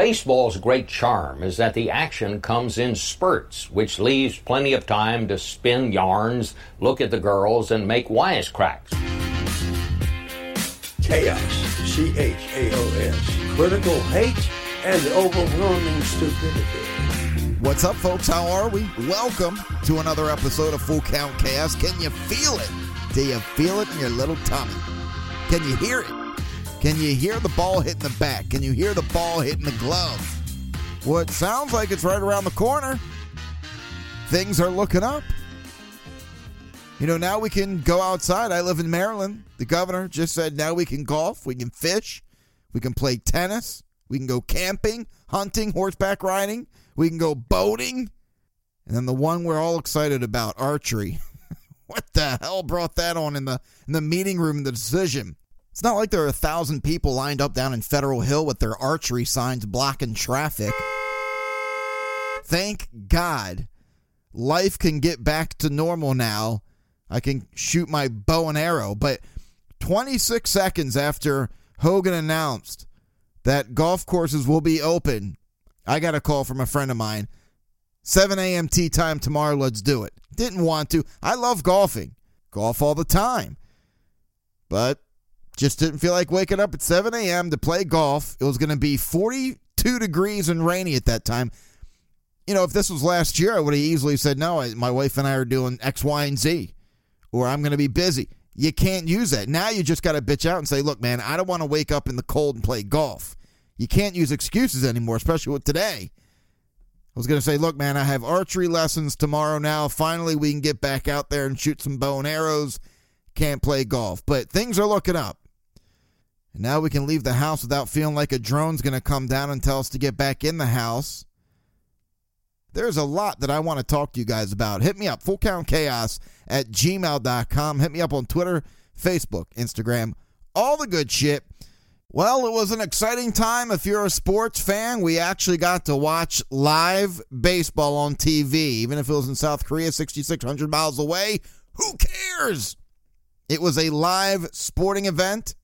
Baseball's great charm is that the action comes in spurts, which leaves plenty of time to spin yarns, look at the girls, and make wisecracks. Chaos, C-H-A-O-S, critical hate and overwhelming stupidity. What's up, folks? How are we? Welcome to another episode of Full Count Chaos. Can you feel it? Do you feel it in your little tummy? Can you hear it? Can you hear the ball hitting the bat? Can you hear the ball hitting the glove? Well, it sounds like it's right around the corner. Things are looking up. You know, now we can go outside. I live in Maryland. The governor just said now we can golf, we can fish, we can play tennis, we can go camping, hunting, horseback riding, we can go boating. And then the one we're all excited about, archery. What the hell brought that on in the meeting room, the decision? It's not like there are 1,000 people lined up down in Federal Hill with their archery signs blocking traffic. Thank God. Life can get back to normal now. I can shoot my bow and arrow. But 26 seconds after Hogan announced that golf courses will be open, I got a call from a friend of mine. 7 a.m. tee time tomorrow, let's do it. Didn't want to. I love golfing. Golf all the time. But just didn't feel like waking up at 7 a.m. to play golf. It was going to be 42 degrees and rainy at that time. You know, if this was last year, I would have easily said, no, my wife and I are doing X, Y, and Z, or I'm going to be busy. You can't use that. Now you just got to bitch out and say, look, man, I don't want to wake up in the cold and play golf. You can't use excuses anymore, especially with today. I was going to say, look, man, I have archery lessons tomorrow now. Finally, we can get back out there and shoot some bow and arrows. Can't play golf, but things are looking up. And now we can leave the house without feeling like a drone's going to come down and tell us to get back in the house. There's a lot that I want to talk to you guys about. Hit me up, fullcountchaos@gmail.com. Hit me up on Twitter, Facebook, Instagram, all the good shit. Well, it was an exciting time. If you're a sports fan, we actually got to watch live baseball on TV. Even if it was in South Korea, 6,600 miles away, who cares? It was a live sporting event.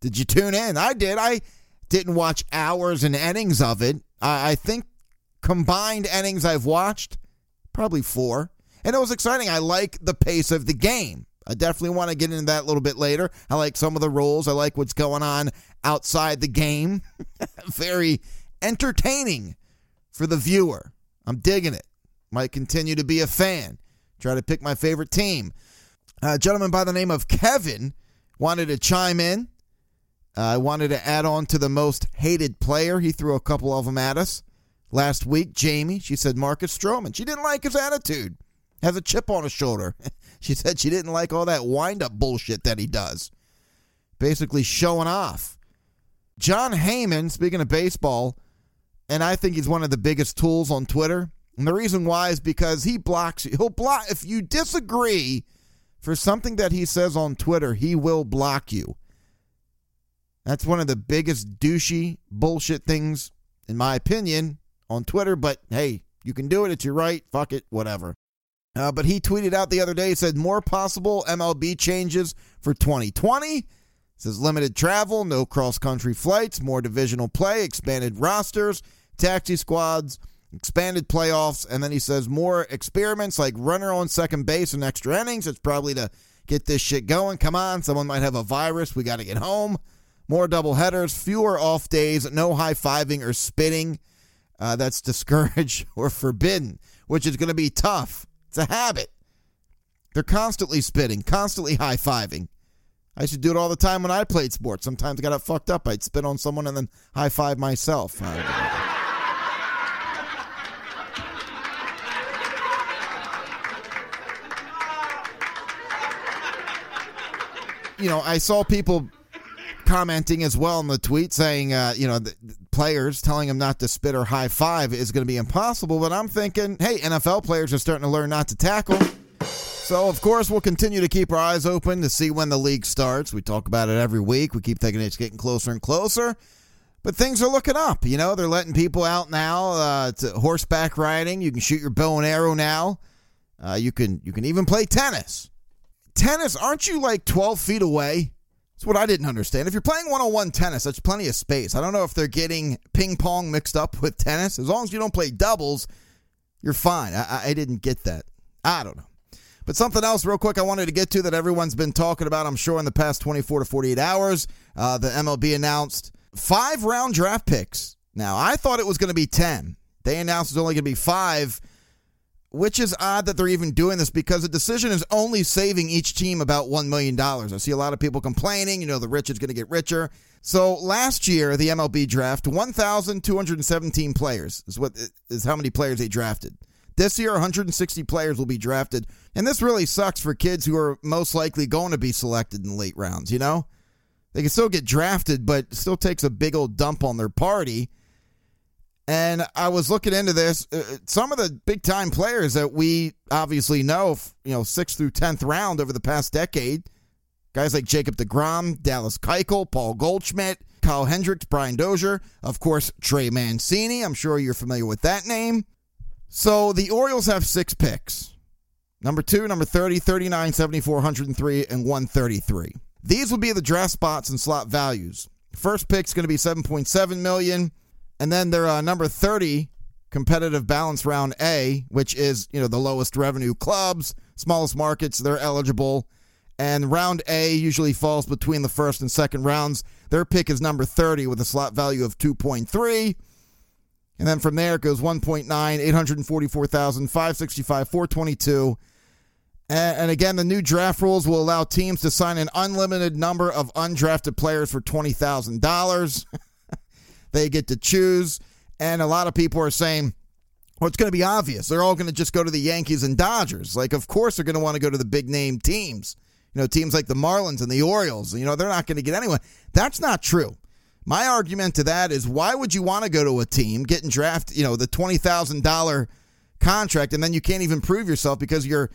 Did you tune in? I did. I didn't watch hours and innings of it. I think combined innings I've watched, probably 4. And it was exciting. I like the pace of the game. I definitely want to get into that a little bit later. I like some of the rules. I like what's going on outside the game. Very entertaining for the viewer. I'm digging it. Might continue to be a fan. Try to pick my favorite team. A gentleman by the name of Kevin wanted to chime in. I wanted to add on to the most hated player. He threw a couple of them at us. Last week, Jamie, she said Marcus Stroman. She didn't like his attitude. Has a chip on his shoulder. She said she didn't like all that wind-up bullshit that he does. Basically showing off. John Heyman, speaking of baseball, and I think he's one of the biggest tools on Twitter. And the reason why is because he blocks you. He'll block. If you disagree for something that he says on Twitter, he will block you. That's one of the biggest douchey bullshit things, in my opinion, on Twitter. But, hey, you can do it. It's your right. Fuck it. Whatever. But he tweeted out the other day, said, more possible MLB changes for 2020. It says limited travel, no cross-country flights, more divisional play, expanded rosters, taxi squads, expanded playoffs. And then he says more experiments like runner on second base and extra innings. It's probably to get this shit going. Come on. Someone might have a virus. We got to get home. More doubleheaders, fewer off days, no high-fiving or spitting. That's discouraged or forbidden, which is going to be tough. It's a habit. They're constantly spitting, constantly high-fiving. I used to do it all the time when I played sports. Sometimes I got fucked up. I'd spit on someone and then high-five myself. You know, I saw people commenting as well in the tweet saying, the players telling them not to spit or high five is going to be impossible. But I'm thinking, hey, NFL players are starting to learn not to tackle. So, of course, we'll continue to keep our eyes open to see when the league starts. We talk about it every week. We keep thinking it's getting closer and closer. But things are looking up. You know, they're letting people out now to horseback riding. You can shoot your bow and arrow now. You can even play tennis. Tennis, aren't you like 12 feet away? That's what I didn't understand. If you're playing one-on-one tennis, that's plenty of space. I don't know if they're getting ping pong mixed up with tennis. As long as you don't play doubles, you're fine. I didn't get that. I don't know. But something else real quick I wanted to get to that everyone's been talking about, I'm sure, in the past 24 to 48 hours. The MLB announced 5-round draft picks. Now, I thought it was going to be 10. They announced it's only going to be 5, which is odd that they're even doing this because the decision is only saving each team about $1 million. I see a lot of people complaining, the rich is going to get richer. So last year, the MLB draft, 1,217 players is how many players they drafted. This year, 160 players will be drafted. And this really sucks for kids who are most likely going to be selected in late rounds, They can still get drafted, but it still takes a big old dump on their party. And I was looking into this. Some of the big-time players that we obviously know, 6th through 10th round over the past decade, guys like Jacob DeGrom, Dallas Keuchel, Paul Goldschmidt, Kyle Hendricks, Brian Dozier, of course, Trey Mancini. I'm sure you're familiar with that name. So the Orioles have 6 picks. Number 2, number 30, 39, 74, 103, and 133. These will be the draft spots and slot values. First pick's going to be $7.7 million. And then their number 30, competitive balance round A, which is, the lowest revenue clubs, smallest markets, they're eligible. And round A usually falls between the first and second rounds. Their pick is number 30 with a slot value of 2.3. And then from there it goes 1.9, 844,000, 565, 422. And again, the new draft rules will allow teams to sign an unlimited number of undrafted players for $20,000. They get to choose, and a lot of people are saying, it's going to be obvious. They're all going to just go to the Yankees and Dodgers. Of course they're going to want to go to the big-name teams. Teams like the Marlins and the Orioles. They're not going to get anyone. That's not true. My argument to that is, why would you want to go to a team, get in draft, the $20,000 contract, and then you can't even prove yourself because you're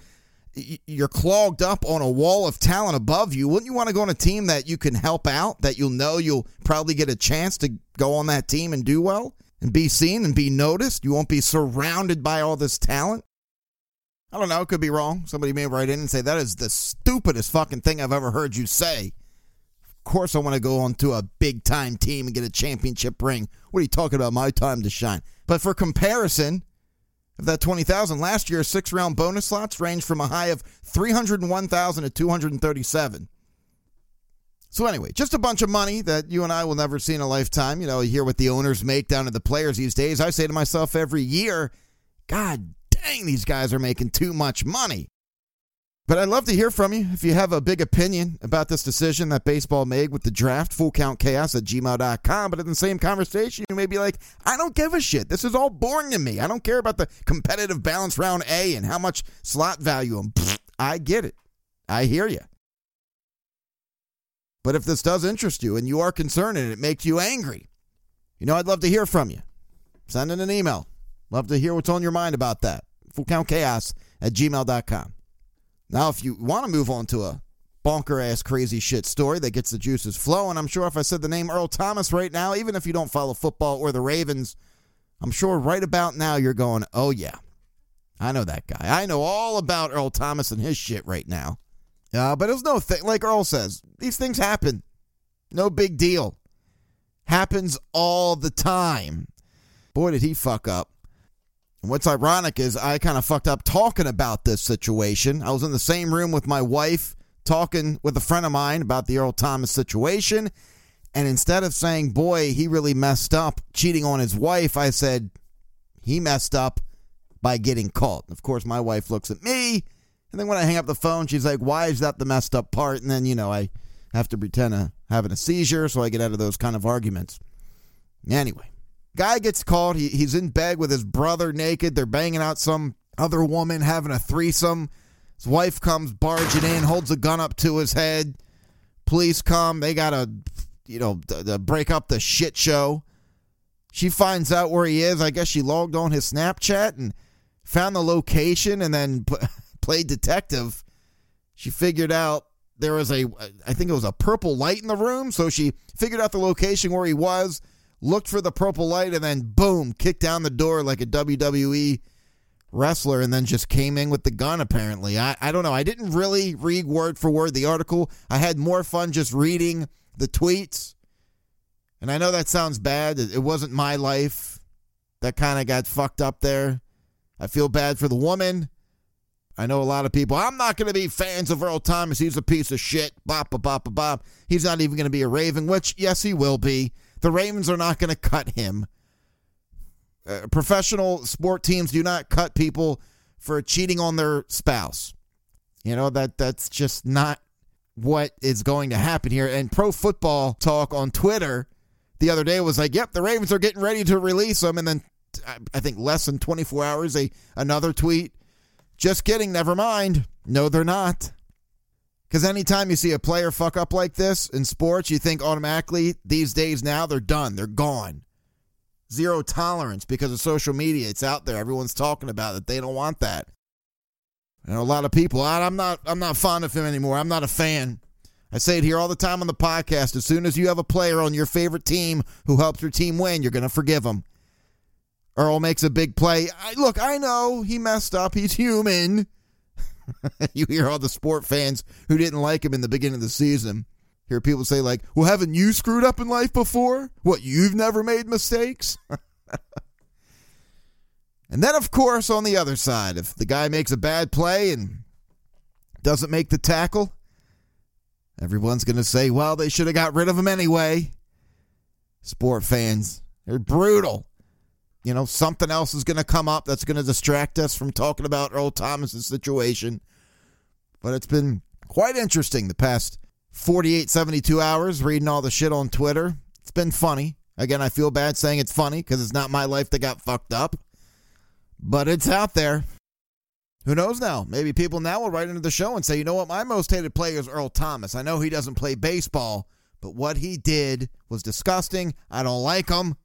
clogged up on a wall of talent above you? Wouldn't you want to go on a team that you can help out, that you'll probably get a chance to go on that team and do well and be seen and be noticed? You won't be surrounded by all this talent. I don't know. It could be wrong. Somebody may write in and say, that is the stupidest fucking thing I've ever heard you say. Of course I want to go on to a big-time team and get a championship ring. What are you talking about? My time to shine. But for comparison, of that $20,000, last year's 6-round bonus slots ranged from a high of 301,000 to 237. So anyway, just a bunch of money that you and I will never see in a lifetime. You hear what the owners make down to the players these days. I say to myself every year, God dang, these guys are making too much money. But I'd love to hear from you if you have a big opinion about this decision that baseball made with the draft, fullcountchaos@gmail.com. But in the same conversation, you may be like, I don't give a shit. This is all boring to me. I don't care about the competitive balance round A and how much slot value. I get it. I hear you. But if this does interest you and you are concerned and it makes you angry, I'd love to hear from you. Send in an email. Love to hear what's on your mind about that. fullcountchaos@gmail.com. Now, if you want to move on to a bonker-ass crazy shit story that gets the juices flowing, I'm sure if I said the name Earl Thomas right now, even if you don't follow football or the Ravens, I'm sure right about now you're going, oh yeah, I know that guy. I know all about Earl Thomas and his shit right now. But it was no thing. Like Earl says, these things happen. No big deal. Happens all the time. Boy, did he fuck up. And what's ironic is I kind of fucked up talking about this situation. I was in the same room with my wife talking with a friend of mine about the Earl Thomas situation. And instead of saying, boy, he really messed up cheating on his wife, I said, he messed up by getting caught. Of course, my wife looks at me. And then when I hang up the phone, she's like, why is that the messed up part? And then, I have to pretend I'm having a seizure so I get out of those kind of arguments. Anyway. Guy gets called. He's in bed with his brother naked. They're banging out some other woman, having a threesome. His wife comes barging in, holds a gun up to his head. Police come. They got to, break up the shit show. She finds out where he is. I guess she logged on his Snapchat and found the location and then played detective. She figured out there was I think it was a purple light in the room. So she figured out the location where he was. Looked for the purple light, and then, boom, kicked down the door like a WWE wrestler and then just came in with the gun, apparently. I don't know. I didn't really read word for word the article. I had more fun just reading the tweets. And I know that sounds bad. It wasn't my life. That kind of got fucked up there. I feel bad for the woman. I know a lot of people, I'm not going to be fans of Earl Thomas. He's a piece of shit. Bop, bop, bop, bop. He's not even going to be a Raven, which, yes, he will be. The Ravens are not going to cut him. Professional sport teams do not cut people for cheating on their spouse. You know, that's just not what is going to happen here. And Pro Football Talk on Twitter the other day was like, yep, the Ravens are getting ready to release him. And then I think less than 24 hours, another tweet. Just kidding, never mind. No, they're not. Because anytime you see a player fuck up like this in sports, you think automatically these days now they're done. They're gone. Zero tolerance because of social media. It's out there. Everyone's talking about it. They don't want that. You know, a lot of people, I'm not fond of him anymore. I'm not a fan. I say it here all the time on the podcast. As soon as you have a player on your favorite team who helps your team win, you're going to forgive him. Earl makes a big play. Look, I know he messed up. He's human. You hear all the sport fans who didn't like him in the beginning of the season. Hear people say like, well, haven't you screwed up in life before? What, you've never made mistakes? And then, of course, on the other side, if the guy makes a bad play and doesn't make the tackle, everyone's going to say, well, they should have got rid of him anyway. Sport fans, they're brutal. You know, something else is going to come up that's going to distract us from talking about Earl Thomas' situation. But it's been quite interesting the past 48, 72 hours, reading all the shit on Twitter. It's been funny. Again, I feel bad saying it's funny because it's not my life that got fucked up. But it's out there. Who knows now? Maybe people now will write into the show and say, you know what, my most hated player is Earl Thomas. I know he doesn't play baseball, but what he did was disgusting. I don't like him.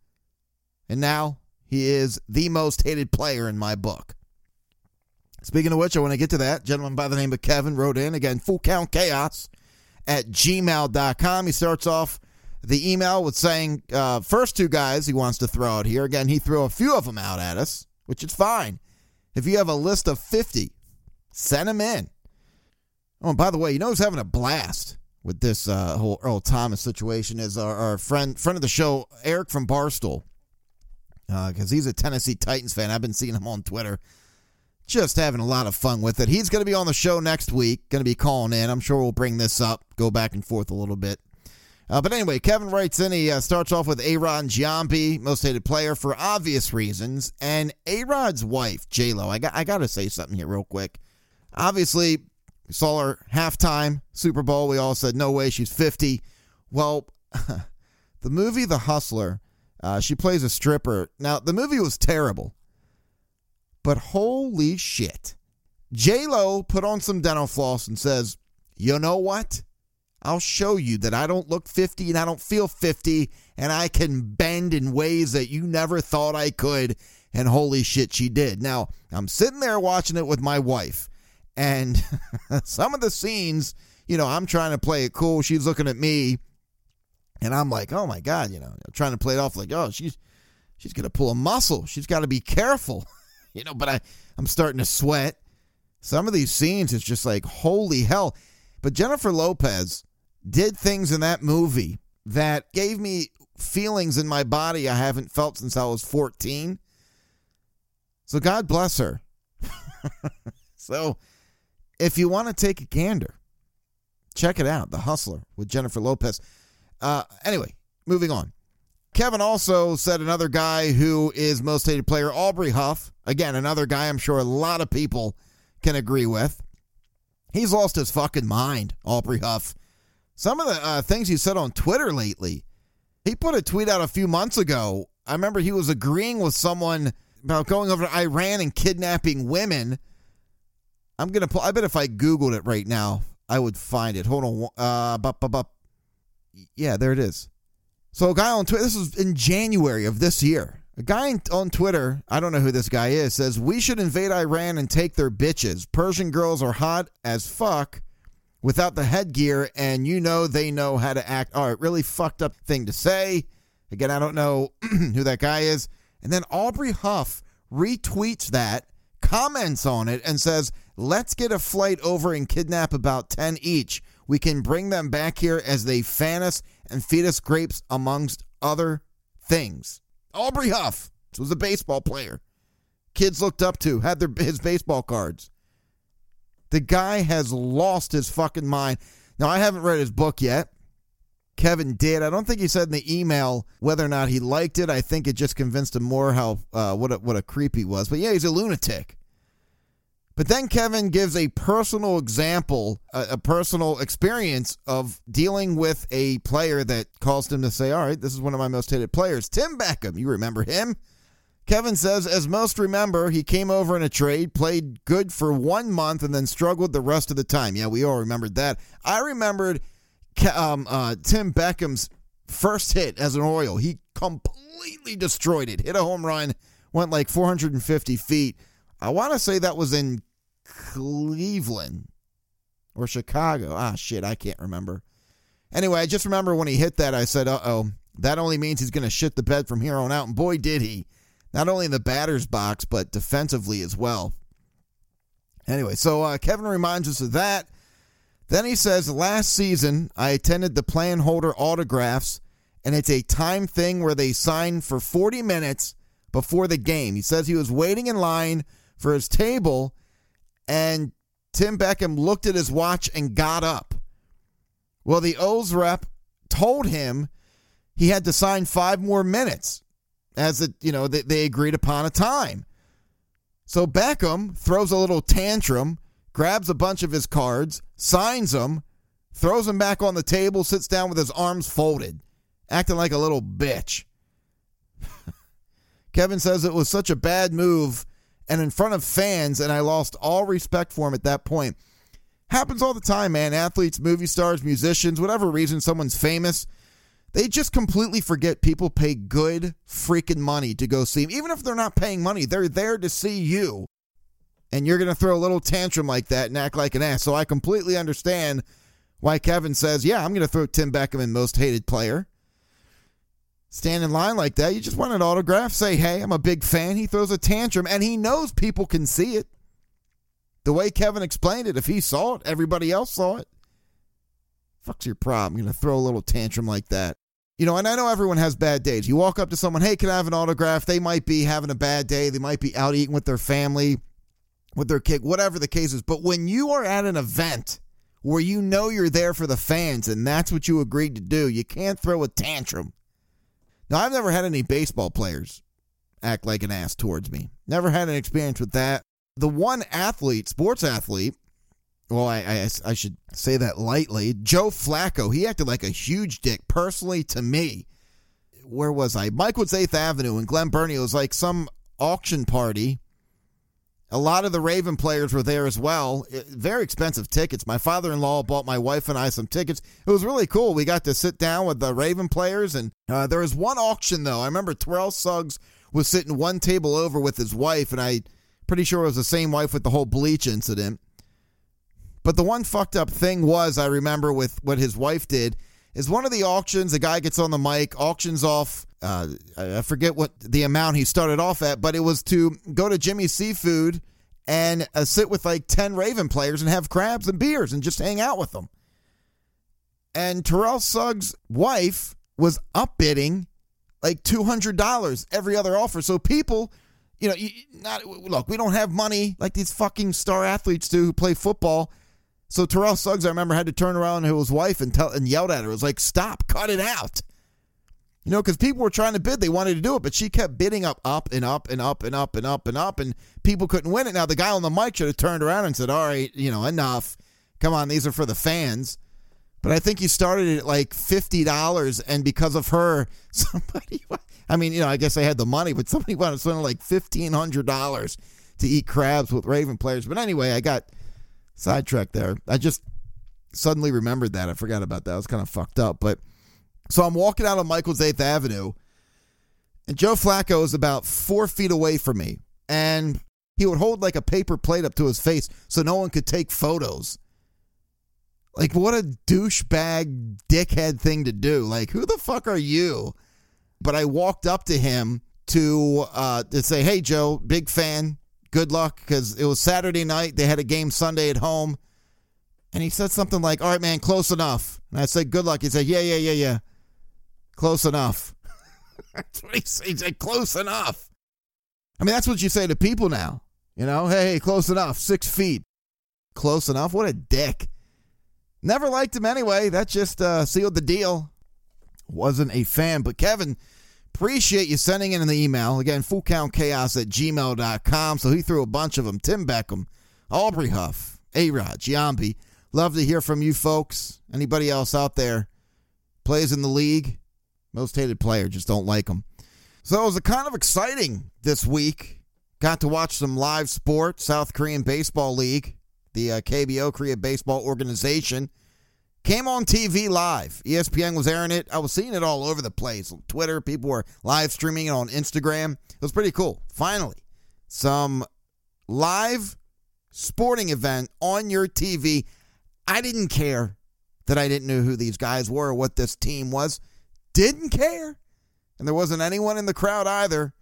And now he is the most hated player in my book. Speaking of which, I want to get to that. A gentleman by the name of Kevin wrote in. Again, fullcountchaos@gmail.com. He starts off the email with saying, first two guys he wants to throw out here. Again, he threw a few of them out at us, which is fine. If you have a list of 50, send them in. Oh, and by the way, you know who's having a blast with this whole Earl Thomas situation is our friend of the show, Eric from Barstool. Because he's a Tennessee Titans fan. I've been seeing him on Twitter. Just having a lot of fun with it. He's going to be on the show next week. Going to be calling in. I'm sure we'll bring this up. Go back and forth a little bit. But anyway, Kevin writes in. He starts off with A-Rod and Giambi, most hated player for obvious reasons. And A-Rod's wife, J-Lo. I got to say something here real quick. Obviously, we saw her halftime Super Bowl. We all said, no way, she's 50. Well, the movie The Hustler, she plays a stripper. Now, the movie was terrible, but holy shit. J-Lo put on some dental floss and says, you know what? I'll show you that I don't look 50 and I don't feel 50 and I can bend in ways that you never thought I could. And holy shit, she did. Now, I'm sitting there watching it with my wife and some of the scenes, you know, I'm trying to play it cool. She's looking at me. And I'm like, oh, my God, you know, trying to play it off like, oh, she's going to pull a muscle. She's got to be careful, you know, but I'm starting to sweat. Some of these scenes, it's just like, holy hell. But Jennifer Lopez did things in that movie that gave me feelings in my body I haven't felt since I was 14. So God bless her. So if you want to take a gander, check it out, The Hustler with Jennifer Lopez. Anyway, moving on. Kevin also said another guy who is most hated player, Aubrey Huff. Again, another guy I'm sure a lot of people can agree with. He's lost his fucking mind, Aubrey Huff. Some of the things he said on Twitter lately, he put a tweet out a few months ago. I remember he was agreeing with someone about going over to Iran and kidnapping women. I bet if I Googled it right now, I would find it. Hold on. Yeah, there it is. So a guy on Twitter, this was in January of this year. A guy on Twitter, I don't know who this guy is, says, we should invade Iran and take their bitches. Persian girls are hot as fuck without the headgear, and you know they know how to act. All right, really fucked up thing to say. Again, I don't know who that guy is. And then Aubrey Huff retweets that, comments on it and says, let's get a flight over and kidnap about 10 each. We can bring them back here as they fan us and feed us grapes, amongst other things. Aubrey Huff, this was a baseball player. Kids looked up to, had his baseball cards. The guy has lost his fucking mind. Now, I haven't read his book yet. Kevin did. I don't think he said in the email whether or not he liked it. I think it just convinced him more how what a creep he was. But yeah, he's a lunatic. But then Kevin gives a personal example, a personal experience of dealing with a player that caused him to say, all right, this is one of my most hated players, Tim Beckham. You remember him? Kevin says, as most remember, he came over in a trade, played good for 1 month, and then struggled the rest of the time. Yeah, we all remembered that. I remembered Tim Beckham's first hit as an Oriole. He completely destroyed it. Hit a home run, went like 450 feet. I want to say that was in Cleveland or Chicago. Ah, shit, I can't remember. Anyway, I just remember when he hit that, I said, uh-oh, that only means he's going to shit the bed from here on out. And boy, did he. Not only in the batter's box, but defensively as well. Anyway, so Kevin reminds us of that. Then he says, last season, I attended the plan holder autographs, and it's a time thing where they sign for 40 minutes before the game. He says he was waiting in line for his table, and Tim Beckham looked at his watch and got up. Well, the O's rep told him he had to sign 5 more minutes as it, you know, they agreed upon a time. So Beckham throws a little tantrum, grabs a bunch of his cards, signs them, throws them back on the table, sits down with his arms folded, acting like a little bitch. Kevin says it was such a bad move and in front of fans, and I lost all respect for him at that point. Happens all the time, man. Athletes, movie stars, musicians, whatever reason someone's famous, they just completely forget people pay good freaking money to go see them. Even if they're not paying money, they're there to see you. And you're going to throw a little tantrum like that and act like an ass. So I completely understand why Kevin says, yeah, I'm going to throw Tim Beckham in most hated player. Stand in line like that. You just want an autograph. Say, hey, I'm a big fan. He throws a tantrum, and he knows people can see it. The way Kevin explained it, if he saw it, everybody else saw it. Fuck's your problem? You're going to throw a little tantrum like that. You know, and I know everyone has bad days. You walk up to someone, hey, can I have an autograph? They might be having a bad day. They might be out eating with their family, with their kid, whatever the case is. But when you are at an event where you know you're there for the fans, and that's what you agreed to do, you can't throw a tantrum. Now, I've never had any baseball players act like an ass towards me. Never had an experience with that. The one athlete, sports athlete, well, I should say that lightly, Joe Flacco, he acted like a huge dick personally to me. Where was I? Mikewood's 8th Avenue in Glen Burnie. It was like some auction party. A lot of the Raven players were there as well. Very expensive tickets. My father-in-law bought my wife and I some tickets. It was really cool. We got to sit down with the Raven players, and there was one auction, though. I remember Terrell Suggs was sitting one table over with his wife, and I'm pretty sure it was the same wife with the whole bleach incident. But the one fucked up thing was, I remember with what his wife did, is one of the auctions, a guy gets on the mic, auctions off, I forget what the amount he started off at, but it was to go to Jimmy's Seafood and sit with like 10 Raven players and have crabs and beers and just hang out with them. And Terrell Suggs' wife was upbidding like $200 every other offer. So people, you know, look, we don't have money like these fucking star athletes do who play football. So Terrell Suggs, I remember, had to turn around to his wife and yelled at her. It was like, stop, cut it out. You know, because people were trying to bid. They wanted to do it, but she kept bidding up and up and up and up and up and up, and people couldn't win it. Now, the guy on the mic should have turned around and said, all right, you know, enough. Come on, these are for the fans. But I think he started it at like $50, and because of her, somebody, I mean, you know, I guess they had the money, but somebody wanted to spend like $1,500 to eat crabs with Raven players. But anyway, I got sidetracked there. I just suddenly remembered that. I forgot about that. I was kind of fucked up, but. So I'm walking out on Michael's 8th Avenue, and Joe Flacco is about 4 feet away from me, and he would hold like a paper plate up to his face so no one could take photos. Like, what a douchebag, dickhead thing to do. Like, who the fuck are you? But I walked up to him to say, hey, Joe, big fan, good luck, because it was Saturday night. They had a game Sunday at home. And he said something like, all right, man, close enough. And I said, good luck. He said, yeah. Close enough. That's what he said. He said, close enough. I mean, that's what you say to people now. You know, hey, close enough, 6 feet. Close enough? What a dick. Never liked him anyway. That just sealed the deal. Wasn't a fan. But Kevin, appreciate you sending in an email. Again, fullcountchaos@gmail.com. So he threw a bunch of them. Tim Beckham, Aubrey Huff, A-Rod, Giambi. Love to hear from you folks. Anybody else out there plays in the league? Most hated player, just don't like them. So it was a kind of exciting this week. Got to watch some live sports, South Korean Baseball League, the KBO, Korea Baseball Organization. Came on TV live. ESPN was airing it. I was seeing it all over the place. On Twitter, people were live streaming it on Instagram. It was pretty cool. Finally, some live sporting event on your TV. I didn't care that I didn't know who these guys were or what this team was. Didn't care. And there wasn't anyone in the crowd either.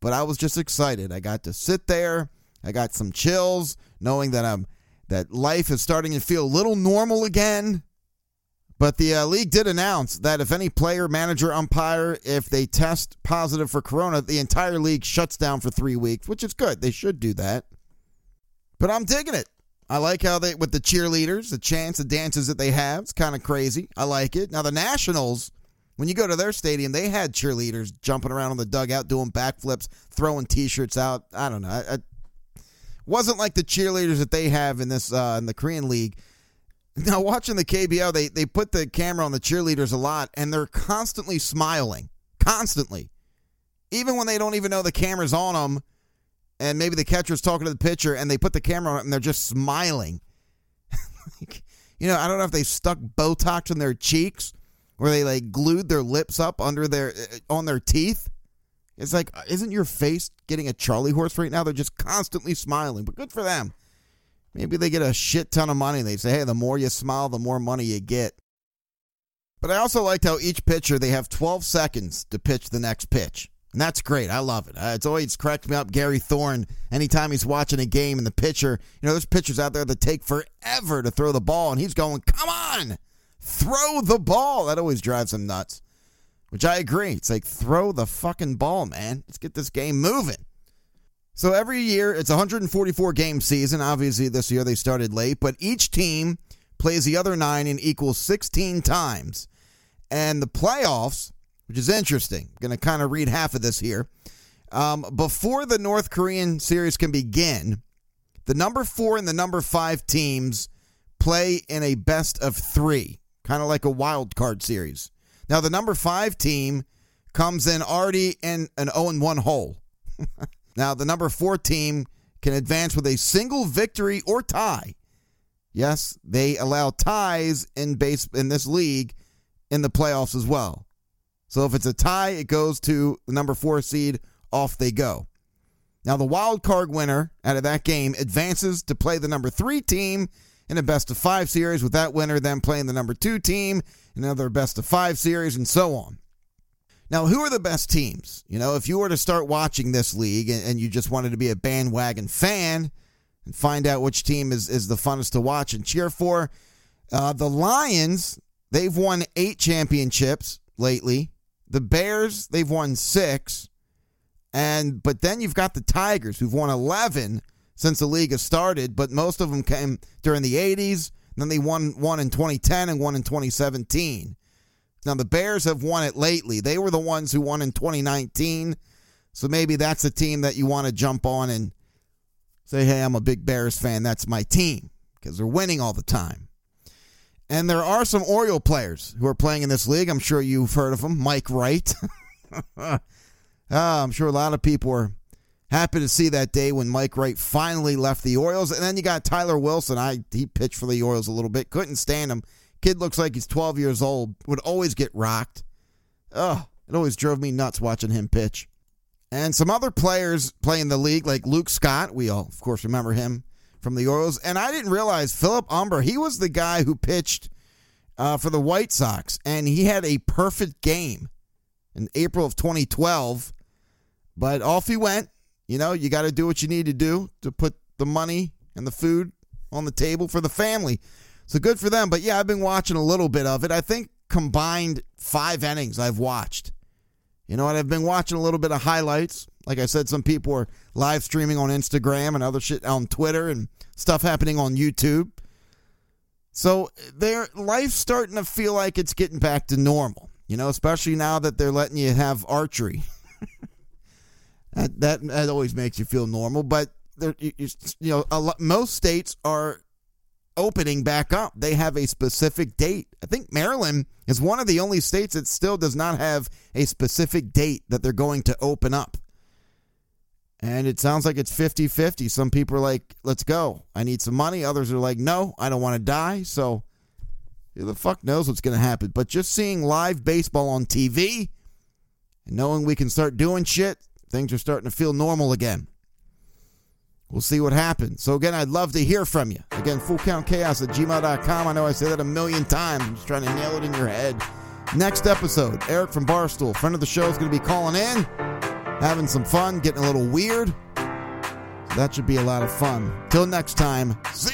But I was just excited. I got to sit there. I got some chills knowing that life is starting to feel a little normal again. But the league did announce that if any player, manager, umpire, if they test positive for corona, the entire league shuts down for 3 weeks, which is good. They should do that. But I'm digging it. I like how they, with the cheerleaders, the chants, the dances that they have, it's kind of crazy. I like it. Now, the Nationals, when you go to their stadium, they had cheerleaders jumping around on the dugout, doing backflips, throwing T-shirts out. I don't know. I wasn't like the cheerleaders that they have in this in the Korean League. Now, watching the KBO, they put the camera on the cheerleaders a lot, and they're constantly smiling. Constantly. Even when they don't even know the camera's on them, and maybe the catcher's talking to the pitcher, and they put the camera on it, and they're just smiling. I don't know if they stuck Botox in their cheeks, or they, glued their lips up under on their teeth. It's like, isn't your face getting a Charlie horse right now? They're just constantly smiling, but good for them. Maybe they get a shit ton of money. They say, hey, the more you smile, the more money you get. But I also liked how each pitcher, they have 12 seconds to pitch the next pitch. And that's great. I love it. It's always cracked me up. Gary Thorne, anytime he's watching a game and the pitcher, there's pitchers out there that take forever to throw the ball. And he's going, come on, throw the ball. That always drives him nuts, which I agree. It's like, throw the fucking ball, man. Let's get this game moving. So every year, it's 144-game season. Obviously, this year they started late, but each team plays the other 9 and equals 16 times. And the playoffs, which is interesting, I'm going to kind of read half of this here. Before the North Korean series can begin, the number 4 and the number 5 teams play in a best-of-3, kind of like a wild card series. Now, the number 5 team comes in already in an 0-1 hole. Now, the number 4 team can advance with a single victory or tie. Yes, they allow ties in this league in the playoffs as well. So if it's a tie, it goes to the number 4 seed. Off they go. Now, the wild card winner out of that game advances to play the number 3 team in a best-of-5 series, with that winner then playing the number 2 team in another best-of-5 series, and so on. Now, who are the best teams? If you were to start watching this league and you just wanted to be a bandwagon fan and find out which team is the funnest to watch and cheer for, the Lions, they've won 8 championships lately. The Bears, they've won 6. But then you've got the Tigers, who've won 11 since the league has started, but most of them came during the 80s. Then they won one in 2010 and one in 2017. Now, the Bears have won it lately. They were the ones who won in 2019. So maybe that's the team that you want to jump on and say, hey, I'm a big Bears fan. That's my team, because they're winning all the time. And there are some Oriole players who are playing in this league. I'm sure you've heard of them. Mike Wright. I'm sure a lot of people were happy to see that day when Mike Wright finally left the Orioles. And then you got Tyler Wilson. He pitched for the Orioles a little bit. Couldn't stand him. Kid looks like he's 12 years old, would always get rocked. Oh, it always drove me nuts watching him pitch. And some other players playing the league, like Luke Scott. We all, of course, remember him from the Orioles. And I didn't realize Philip Humber, he was the guy who pitched for the White Sox, and he had a perfect game in April of 2012. But off he went, You know, you got to do what you need to do to put the money and the food on the table for the family. So good for them. But, yeah, I've been watching a little bit of it. I think combined 5 innings I've watched. You know what? I've been watching a little bit of highlights. Like I said, some people are live streaming on Instagram and other shit on Twitter and stuff happening on YouTube. So their life's starting to feel like it's getting back to normal, you know, especially now that they're letting you have archery. that always makes you feel normal, but most states are opening back up. They have a specific date. I think Maryland is one of the only states that still does not have a specific date that they're going to open up. And it sounds like it's 50-50. Some people are like, let's go. I need some money. Others are like, no, I don't want to die. So who the fuck knows what's going to happen. But just seeing live baseball on TV and knowing we can start doing shit, things are starting to feel normal again. We'll see what happens. So, again, I'd love to hear from you. Again, fullcountchaos@gmail.com. I know I say that a million times. I'm just trying to nail it in your head. Next episode, Eric from Barstool, friend of the show, is going to be calling in. Having some fun, getting a little weird. So that should be a lot of fun. Till next time, see you.